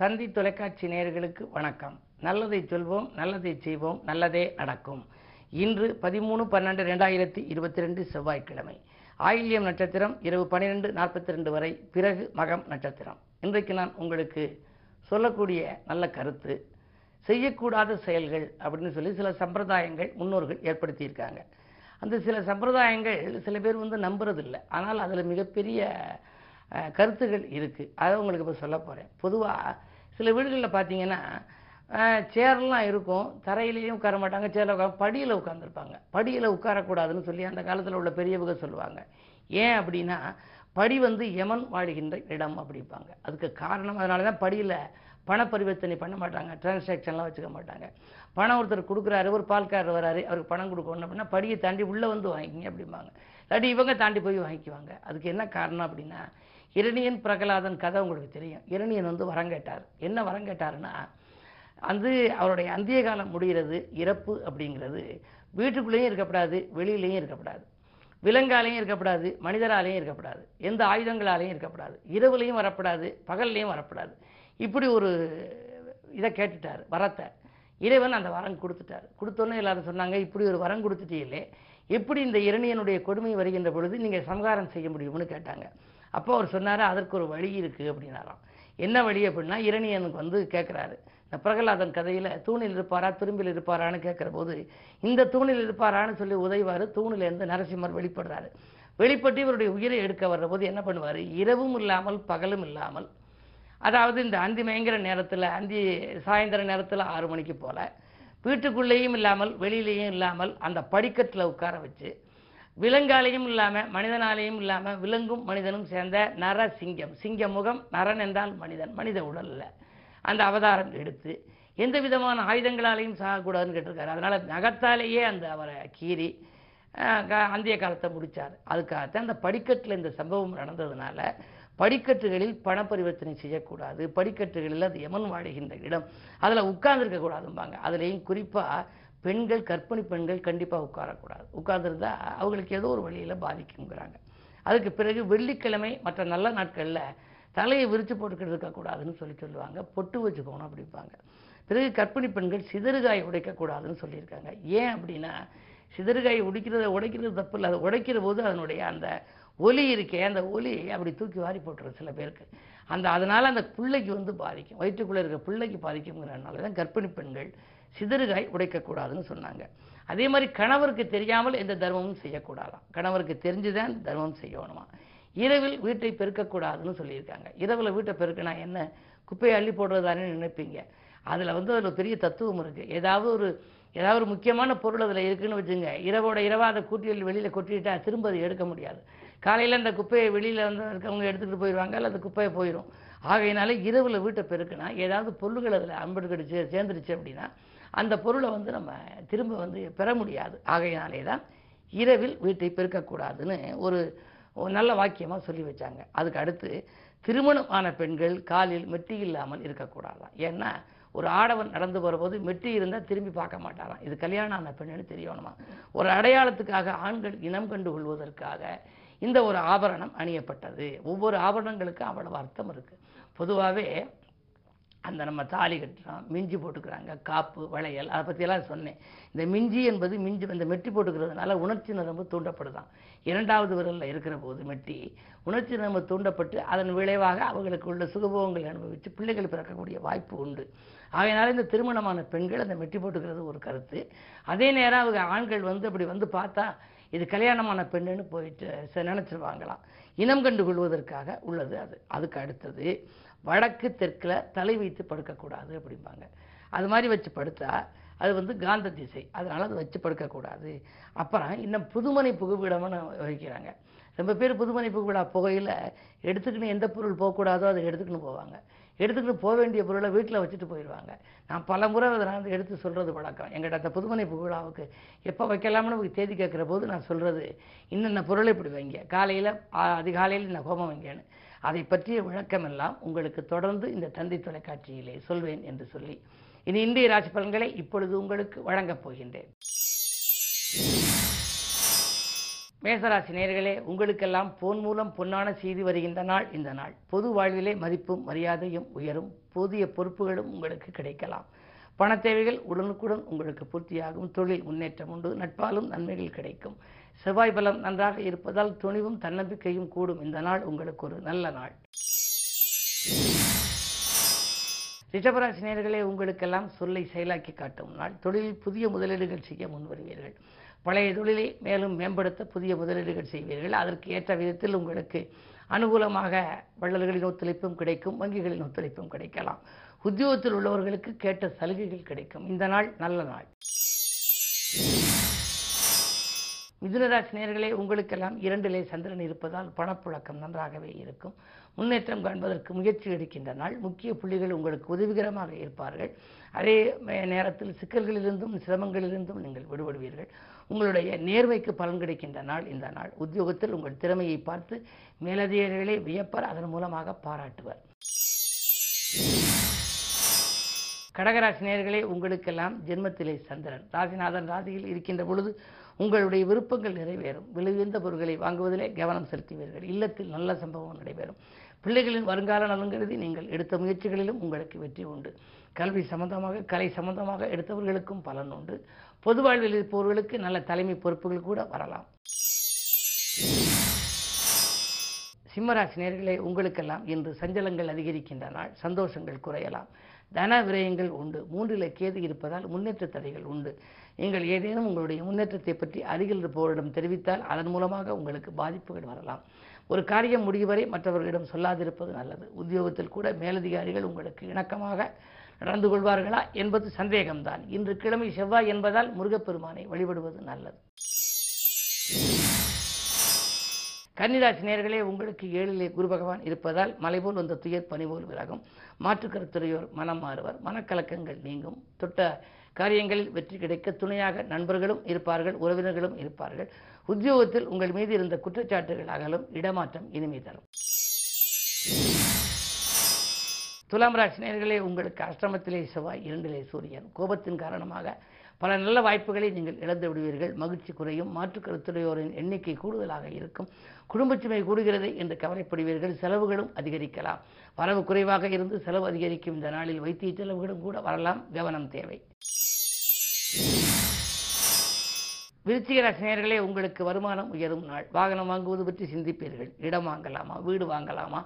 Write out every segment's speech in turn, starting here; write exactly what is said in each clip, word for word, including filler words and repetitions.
தந்தி தொலைக்காட்சி நேயர்களுக்கு வணக்கம். நல்லதை சொல்வோம், நல்லதை செய்வோம், நல்லதே நடக்கும். இன்று பதிமூணு பன்னெண்டு ரெண்டாயிரத்தி இருபத்தி ரெண்டு செவ்வாய்க்கிழமை. ஆயில்யம் நட்சத்திரம் இரவு பன்னிரெண்டு நாற்பத்தி ரெண்டு வரை, பிறகு மகம் நட்சத்திரம். இன்றைக்கு நான் உங்களுக்கு சொல்லக்கூடிய நல்ல கருத்து, செய்யக்கூடாத செயல்கள் அப்படின்னு சொல்லி சில சம்பிரதாயங்கள் முன்னோர்கள் ஏற்படுத்தியிருக்காங்க. அந்த சில சம்பிரதாயங்கள் சில பேர் வந்து நம்புறதில்லை, ஆனால் அதில் மிகப்பெரிய கருத்துகள் இருக்குது. அதை உங்களுக்கு இப்போ சொல்ல போகிறேன். பொதுவாக சில வீடுகளில் பார்த்தீங்கன்னா சேர்லாம் இருக்கும், தரையிலையும் உட்கார மாட்டாங்க, சேரில் உட்காந்து படியில் உட்காந்துருப்பாங்க. படியில் உட்காரக்கூடாதுன்னு சொல்லி அந்த காலத்தில் உள்ள பெரியவங்க சொல்லுவாங்க. ஏன் அப்படின்னா படி வந்து யமன் வாழுகின்ற இடம் அப்படிப்பாங்க. அதுக்கு காரணம் அதனால தான் படியில் பண பரிவர்த்தனை பண்ண மாட்டாங்க, டிரான்சாக்ஷன்லாம் வச்சுக்க மாட்டாங்க. பணம் ஒருத்தர் கொடுக்குறாரு, ஒரு பால்காரர் வராரு, அவருக்கு பணம் கொடுக்கணும் அப்படின்னா படியை தாண்டி உள்ளே வந்து வாங்கிக்கிங்க அப்படிம்பாங்க. இல்லாட்டி இவங்க தாண்டி போய் வாங்கிக்குவாங்க. அதுக்கு என்ன காரணம் அப்படின்னா, இரணியன் பிரகலாதன் கதை உங்களுக்கு தெரியும். இரணியன் வந்து வரம் கேட்டார். என்ன வரம் கேட்டாருன்னா, அது அவருடைய அந்திய காலம் முடிகிறது, இறப்பு அப்படிங்கிறது. வீட்டுக்குள்ளேயும் இருக்கக்கூடாது, வெளியிலையும் இருக்கக்கூடாது, விலங்காலையும் இருக்கக்கூடாது, மனிதராலையும் இருக்கக்கூடாது, எந்த ஆயுதங்களாலையும் இருக்கக்கூடாது, இரவுலையும் வரப்படாது, பகல்லையும் வரப்படாது. இப்படி ஒரு இதை கேட்டுட்டார், வரத்தை. இறைவன் அந்த வரம் கொடுத்துட்டார். கொடுத்தோன்னே எல்லாரும் சொன்னாங்க, இப்படி ஒரு வரம் கொடுத்துட்டீங்களே, எப்படி இந்த இரணியனுடைய கொடுமை வருகின்ற பொழுது நீங்கள் சம்ஹாரம் செய்ய முடியும்னு கேட்டாங்க. அப்போ அவர் சொன்னார், அதற்கு ஒரு வழி இருக்குது அப்படின்னாராம். என்ன வழி அப்படின்னா, இரணியனுக்கு வந்து கேட்குறாரு, இந்த பிரகலாதன் கதையில் தூணில் இருப்பாரா துரும்பில் இருப்பாரான்னு கேட்குற போது, இந்த தூணில் இருப்பாரான்னு சொல்லி உதைவார். தூணிலேருந்து நரசிம்மர் வெளிப்படுறாரு. வெளிப்பட்டு இவருடைய உயிரை எடுக்க வர்ற போது என்ன பண்ணுவார், இரவும் இல்லாமல் பகலும் இல்லாமல், அதாவது இந்த அந்தி மயங்கிற நேரத்தில், அந்தி சாயந்தர நேரத்தில் ஆறு மணிக்கு போல், வீட்டுக்குள்ளேயும் இல்லாமல் வெளியிலேயும் இல்லாமல் அந்த படிக்கட்டில் உட்கார வச்சு, விலங்காலையும் இல்லாமல் மனிதனாலையும் இல்லாமல், விலங்கும் மனிதனும் சேர்ந்த நரசிங்கம், சிங்க முகம், நரன் என்றால் மனிதன், மனித உடலில் அந்த அவதாரம் எடுத்து, எந்த விதமான ஆயுதங்களாலையும் சாகக்கூடாதுன்னு கேட்டிருக்காரு. அதனால் நகத்தாலேயே அந்த அவரை கீறி அந்திய காலத்தை முடித்தார். அதுக்காகத்தான் அந்த படிக்கட்டில் இந்த சம்பவம் நடந்ததுனால படிக்கட்டுகளில் பண பரிவர்த்தனை செய்யக்கூடாது, படிக்கட்டுகளில் அது யமன் வாழுகின்ற இடம், அதில் உட்கார்ந்துருக்கக்கூடாதும்பாங்க. அதுலேயும் குறிப்பாக பெண்கள், கர்ப்பிணி பெண்கள் கண்டிப்பாக உட்காரக்கூடாது. உட்கார்ந்துருந்தா அவங்களுக்கு ஏதோ ஒரு வழியில் பாதிக்குங்கிறாங்க. அதுக்கு பிறகு வெள்ளிக்கிழமை மற்ற நல்ல நாட்களில் தலையை விரித்து போட்டுக்கிட்டு இருக்கக்கூடாதுன்னு சொல்லி சொல்லுவாங்க, பொட்டு வச்சுக்கணும் அப்படிப்பாங்க. பிறகு கர்ப்பிணி பெண்கள் சிதறுகாய் உடைக்கக்கூடாதுன்னு சொல்லியிருக்காங்க. ஏன் அப்படின்னா, சிதறுகாய் உடைக்கிறத உடைக்கிறது தப்பு இல்லை, அதை உடைக்கிற போது அதனுடைய அந்த ஒலி இருக்கே, அந்த ஒலி அப்படி தூக்கி வாரி போட்டுரும் சில பேருக்கு. அந்த அதனால் அந்த பிள்ளைக்கு வந்து பாதிக்கும், வயிற்றுக்குள்ளே இருக்கிற பிள்ளைக்கு பாதிக்குங்கிறதுனால தான் கர்ப்பிணி பெண்கள் சிதறுகாய் உடைக்கக்கூடாதுன்னு சொன்னாங்க. அதே மாதிரி கணவருக்கு தெரியாமல் எந்த தர்மமும் செய்யக்கூடாதாம், கணவருக்கு தெரிஞ்சுதான் தர்மம் செய்யணுமா. இரவில் வீட்டை பெருக்கக்கூடாதுன்னு சொல்லியிருக்காங்க. இரவில் வீட்டை பெருக்கினா என்ன, குப்பையை அள்ளி போடுறதானே நினைப்பீங்க. அதில் வந்து அதில் பெரிய தத்துவம் இருக்குது. ஏதாவது ஒரு ஏதாவது ஒரு முக்கியமான பொருள் அதில் இருக்குதுன்னு வச்சுங்க, இரவோட இரவாக அதை கூட்டியில் வெளியில் கொட்டிட்டா திரும்ப அது எடுக்க முடியாது. காலையில் அந்த குப்பையை வெளியில் வந்து இருக்கவங்க எடுத்துக்கிட்டு போயிடுவாங்க, இல்லை அந்த குப்பையை போயிடும். ஆகையினால இரவில் வீட்டை பெருக்கினா ஏதாவது பொருள்கள் அதில் அம்படுக்கடிச்சு சேர்ந்துருச்சு அப்படின்னா அந்த பொருளை வந்து நம்ம திரும்ப வந்து பெற முடியாது. ஆகையினாலே தான் இரவில் வீட்டை பெருக்கக்கூடாதுன்னு ஒரு நல்ல வாக்கியமாக சொல்லி வச்சாங்க. அதுக்கு அடுத்து திருமணமான பெண்கள் காலில் மெட்டி இல்லாமல் இருக்கக்கூடாதான். ஏன்னா ஒரு ஆடவன் நடந்து போகிறபோது மெட்டி இருந்தால் திரும்பி பார்க்க மாட்டாராம், இது கல்யாணம் ஆன பெண்ணுன்னு தெரியணுமா. ஒரு அடையாளத்துக்காக ஆண்கள் இனம் கண்டு கொள்வதற்காக இந்த ஒரு ஆபரணம் அணியப்பட்டது. ஒவ்வொரு ஆபரணங்களுக்கும் அவ்வளவு அர்த்தம் இருக்குது. பொதுவாகவே அந்த நம்ம தாலி கட்டுறோம், மிஞ்சி போட்டுக்கிறாங்க, காப்பு, வளையல், அதை பற்றியெல்லாம் சொன்னேன். இந்த மிஞ்சி என்பது மிஞ்சி இந்த மெட்டி போட்டுக்கிறதுனால உணர்ச்சி நரம்பு தூண்டப்படுதான். இரண்டாவது விரலில் இருக்கிற போது மெட்டி உணர்ச்சி நரம்பு தூண்டப்பட்டு அதன் விளைவாக அவங்களுக்கு உள்ள சுகபோகங்களை அனுபவித்து பிள்ளைகள் பிறக்கக்கூடிய வாய்ப்பு உண்டு. ஆகையினால இந்த திருமணமான பெண்கள் அந்த மெட்டி போட்டுக்கிறது ஒரு கருத்து. அதே நேரம் அவங்க ஆண்கள் வந்து அப்படி வந்து பார்த்தா இது கல்யாணமான பெண்ணுன்னு போயிட்டு நினச்சிருவாங்களாம். இனம் கண்டு கொள்வதற்காக உள்ளது அது. அதுக்கு அடுத்தது வடக்கு தெற்கில் தலை வைத்து படுக்கக்கூடாது அப்படிம்பாங்க. அது மாதிரி வச்சு படுத்தா அது வந்து காந்த திசை, அதனால் அது வச்சு படுக்கக்கூடாது. அப்புறம் இன்னும் புதுமனை புகுவிடம்னு வைக்கிறாங்க. ரொம்ப பேர் புதுமனை புகுவிடா புகையில் எடுத்துக்கின்னு எந்த பொருள் போகக்கூடாதோ அதை எடுத்துக்கின்னு போவாங்க, எடுத்துக்கிட்டு போக வேண்டிய பொருளை வீட்டில் வச்சுட்டு போயிடுவாங்க. நான் பல முறை அதை நான் எடுத்து சொல்கிறது பழக்கம். எங்கிட்ட அந்த புதுமனை புகழாவுக்கு எப்போ வைக்கலாம்னு நமக்கு தேதி கேட்குற போது நான் சொல்கிறது, இன்னென்ன பொருளை இப்படி வைங்க, காலையில் அதிகாலையில் நான் கோபம் வைங்கன்னு. அதை பற்றிய விளக்கமெல்லாம் உங்களுக்கு தொடர்ந்து இந்த தந்தி தொலைக்காட்சியிலே சொல்வேன் என்று சொல்லி இனி இந்திய ராசி பலன்களை இப்பொழுது உங்களுக்கு வழங்கப் போகின்றேன். மேசராசி நேயர்களே, உங்களுக்கெல்லாம் போன் மூலம் பொன்னான செய்தி வருகின்ற நாள் இந்த நாள். பொது வாழ்விலே மதிப்பும் மரியாதையும் உயரும். புதிய பொறுப்புகளும் உங்களுக்கு கிடைக்கலாம். பண தேவைகள் உடனுக்குடன் உங்களுக்கு பூர்த்தியாகும். தொழில் முன்னேற்றம் உண்டு. நட்பாலும் நன்மைகள் கிடைக்கும். செவ்வாய் பலம் நன்றாக இருப்பதால் துணிவும் தன்னம்பிக்கையும் கூடும். இந்த நாள் உங்களுக்கு ஒரு நல்ல நாள். ரிஷபராசி நேயர்களே, உங்களுக்கெல்லாம் சொல்லை செயலாக்கி காட்டும் நாள். தொழிலில் புதிய முதலீடுகள் செய்ய முன்வருவீர்கள். பழைய தொழிலை மேலும் மேம்படுத்த புதிய முதலீடுகள் செய்வீர்கள். அதற்கு ஏற்ற விதத்தில் உங்களுக்கு அனுகூலமாக வள்ளல்களின் ஒத்துழைப்பும் கிடைக்கும். வங்கிகளின் ஒத்துழைப்பும் கிடைக்கலாம். உத்தியோகத்தில் உள்ளவர்களுக்கு கேட்ட சலுகைகள் கிடைக்கும். இந்த நாள் நல்ல நாள். மிதுனராசி நேயர்களே, உங்களுக்கெல்லாம் இரண்டிலே சந்திரன் இருப்பதால் பணப்புழக்கம் நன்றாகவே இருக்கும். முன்னேற்றம் காண்பதற்கு முயற்சி எடுக்கின்ற நாள். முக்கிய புள்ளிகள் உங்களுக்கு உதவிகரமாக இருப்பார்கள். அதே நேரத்தில் சிக்கல்களிலிருந்தும் சிரமங்களிலிருந்தும் நீங்கள் விடுபடுவீர்கள். உங்களுடைய நேர்மைக்கு பலன் கிடைக்கின்ற நாள் இந்த நாள். உத்தியோகத்தில் உங்கள் திறமையை பார்த்து மேலதிகாரிகளை வியப்பர், அதன் மூலமாக பாராட்டுவர். கடகராசி நேயர்களே, உங்களுக்கெல்லாம் ஜென்மத்திலே சந்திரன் ராசிநாதன் ராசியில் இருக்கின்ற பொழுது உங்களுடைய விருப்பங்கள் நிறைவேறும். விலையுயர்ந்த பொருட்களை வாங்குவதிலே கவனம் செலுத்துவீர்கள். இல்லத்தில் நல்ல சம்பவம் நடைபெறும். பிள்ளைகளின் வருங்கால நலன் கருதி நீங்கள் எடுத்த முயற்சிகளிலும் உங்களுக்கு வெற்றி உண்டு. கல்வி சம்பந்தமாக கலை சம்பந்தமாக எடுத்தவர்களுக்கும் பலன் உண்டு. பொது வாழ்வில் இருப்பவர்களுக்கு நல்ல தலைமை பொறுப்புகள் கூட வரலாம். சிம்மராசி நேயர்களே, உங்களுக்கெல்லாம் இன்று சஞ்சலங்கள் அதிகரிக்கின்ற நாள். சந்தோஷங்கள் குறையலாம். தன விரயங்கள் உண்டு. மூன்றில் கேது இருப்பதால் முன்னேற்ற தடைகள் உண்டு. நீங்கள் ஏதேனும் உங்களுடைய முன்னேற்றத்தை பற்றி அருகில் இருப்பவரிடம் தெரிவித்தால் அதன் மூலமாக உங்களுக்கு பாதிப்புகள் வரலாம். ஒரு காரியம் முடியும் வரை மற்றவர்களிடம் சொல்லாதிருப்பது நல்லது. உத்தியோகத்தில் கூட மேலதிகாரிகள் உங்களுக்கு இணக்கமாக நடந்து கொள்வார்களா என்பது சந்தேகம்தான். இன்று கிழமை செவ்வாய் என்பதால் முருகப்பெருமானை வழிபடுவது நல்லது. கன்னிராசி நேயர்களே, உங்களுக்கு ஏழிலே குரு பகவான் இருப்பதால் மலைபோல் வந்த துயர் பனிபோல் விலகும். மாற்றுக்கருத்துறையோர் மனம் மாறுவர். மனக்கலக்கங்கள் நீங்கும். தொட்ட காரியங்களில் வெற்றி கிடைக்க துணையாக நண்பர்களும் இருப்பார்கள், உறவினர்களும் இருப்பார்கள். உத்தியோகத்தில் உங்கள் மீது இருந்த குற்றச்சாட்டுகள் அகலும். இடமாற்றம் இனிமை தரும். துலாம் ராசி நேயர்களே, உங்களுக்கு அஷ்டமத்திலே செவ்வாய் இரண்டிலே சூரியன். கோபத்தின் காரணமாக பல நல்ல வாய்ப்புகளை நீங்கள் இழந்து விடுவீர்கள். மகிழ்ச்சி குறையும். மாற்றுக்கருத்துடையோரின் எண்ணிக்கை கூடுதலாக இருக்கும். குடும்பச்சுமை கூடுகிறது என்று கவலைப்படுவீர்கள். செலவுகளும் அதிகரிக்கலாம். வரவு குறைவாக இருந்து செலவு அதிகரிக்கும் இந்த நாளில் வைத்திய செலவுகளும் கூட வரலாம். கவனம் தேவை. விருச்சிக ராசி நேயர்களே, உங்களுக்கு வருமானம் உயரும் நாள். வாகனம் வாங்குவது பற்றி சிந்திப்பீர்கள். இடம் வாங்கலாமா, வீடு வாங்கலாமா,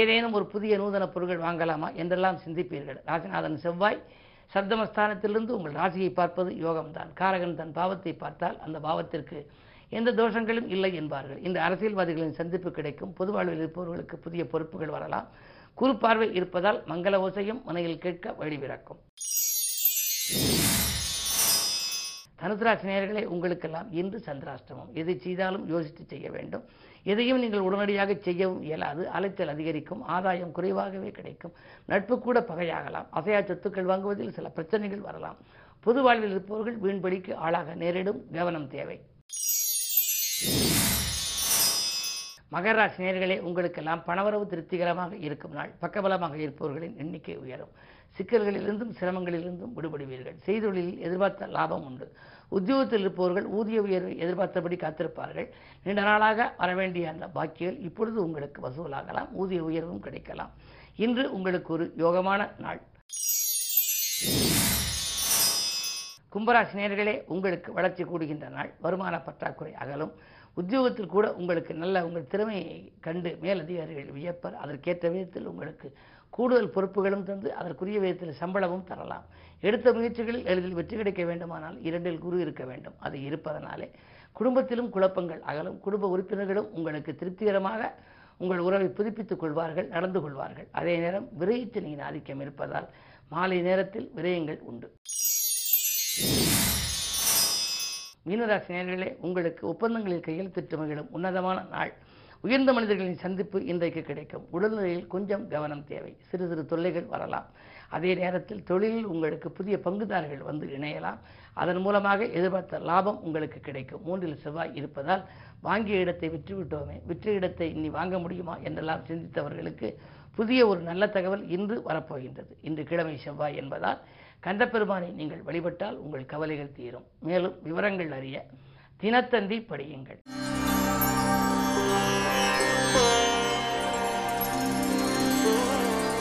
ஏதேனும் ஒரு புதிய நூதன பொருட்கள் வாங்கலாமா என்றெல்லாம் சிந்திப்பீர்கள். ராசிநாதன் செவ்வாய் சப்தமஸ்தானத்திலிருந்து உங்கள் ராசியை பார்ப்பது யோகம்தான். காரகன் தன் பாவத்தை பார்த்தால் அந்த பாவத்திற்கு எந்த தோஷங்களும் இல்லை என்பார்கள். இந்த அரசியல்வாதிகளின் சந்திப்பு கிடைக்கும். பொது வாழ்வில் இருப்பவர்களுக்கு புதிய பொறுப்புகள் வரலாம். குறு பார்வை இருப்பதால் மங்கள ஓசையும் மனையில் கேட்க வழிபிறக்கும். தனுசுராசி நேயர்களே, உங்களுக்கெல்லாம் இன்று சந்திராஷ்டமம். எதை செய்தாலும் யோசித்து செய்ய வேண்டும். எதையும் நீங்கள் உடனடியாக செய்யவும் இயலாது. அலைச்சல் அதிகரிக்கும். ஆதாயம் குறைவாகவே கிடைக்கும். நட்பு கூட பகையாகலாம். அசையா சொத்துக்கள் வாங்குவதில் சில பிரச்சனைகள் வரலாம். பொது வாழ்வில் இருப்பவர்கள் வீண்படிக்கு ஆளாக நேரிடும். கவனம் தேவை. மகர ராசி நேயர்களே, உங்களுக்கெல்லாம் பணவரவு திருப்திகரமாக இருக்கும் நாள். பக்கபலமாக இருப்பவர்களின் எண்ணிக்கை உயரும். சிக்கல்களிலிருந்தும் சிரமங்களிலிருந்தும் விடுபடுவீர்கள். செய்தொழிலில் எதிர்பார்த்த லாபம் உண்டு. உத்தியோகத்தில் இருப்பவர்கள் ஊதிய உயர்வை எதிர்பார்த்தபடி காத்திருப்பார்கள். நீண்ட நாளாக வரவேண்டிய அந்த பாக்கிகள் இப்பொழுது உங்களுக்கு வசூலாகலாம். ஊதிய உயர்வும் கிடைக்கலாம். இன்று உங்களுக்கு ஒரு யோகமான நாள். கும்பராசி நேயர்களே, உங்களுக்கு வளர்ச்சி கூடுகின்ற நாள். வருமான பற்றாக்குறை அகலும். உத்தியோகத்தில் கூட உங்களுக்கு நல்ல உங்கள் திறமையை கண்டு மேலதிகாரிகள் வியப்பர். அதற்கேற்ற விதத்தில் உங்களுக்கு கூடுதல் பொறுப்புகளும் தந்து அதற்குரிய விதத்தில் சம்பளமும் தரலாம். எடுத்த முயற்சிகளில் எளிதில் வெற்றி கிடைக்க வேண்டுமானால் இரண்டில் குரு இருக்க வேண்டும். அது இருப்பதனாலே குடும்பத்திலும் குழப்பங்கள் அகலும். குடும்ப உறுப்பினர்களும் உங்களுக்கு திருப்திகரமாக உங்கள் உறவை புதுப்பித்துக் கொள்வார்கள், நடந்து கொள்வார்கள். அதே நேரம் விரயத்தின் ஆதிக்கம் இருப்பதால் மாலை நேரத்தில் விரயங்கள் உண்டு. மீனராசி நேயர்களே, உங்களுக்கு ஒப்பந்தங்களில் கையெழுத்திட்டு மகிழும் உன்னதமான நாள். உயர்ந்த மனிதர்களின் சந்திப்பு இன்றைக்கு கிடைக்கும். உடல்நிலையில் கொஞ்சம் கவனம் தேவை. சிறு சிறு தொல்லைகள் வரலாம். அதே நேரத்தில் தொழிலில் உங்களுக்கு புதிய பங்குதாரர்கள் வந்து இணையலாம். அதன் மூலமாக எதிர்பார்த்த லாபம் உங்களுக்கு கிடைக்கும். மூன்றில் செவ்வாய் இருப்பதால் வாங்கிய இடத்தை விற்றுவிட்டோமே, விற்ற இடத்தை இனி வாங்க முடியுமா என்றெல்லாம் சிந்தித்தவர்களுக்கு புதிய ஒரு நல்ல தகவல் இன்று வரப்போகின்றது. இன்று கிழமை செவ்வாய் என்பதால் கந்தப்பெருமானை நீங்கள் வழிபட்டால் உங்கள் கவலைகள் தீரும். மேலும் விவரங்கள் அறிய தினத்தந்தி படியுங்கள்.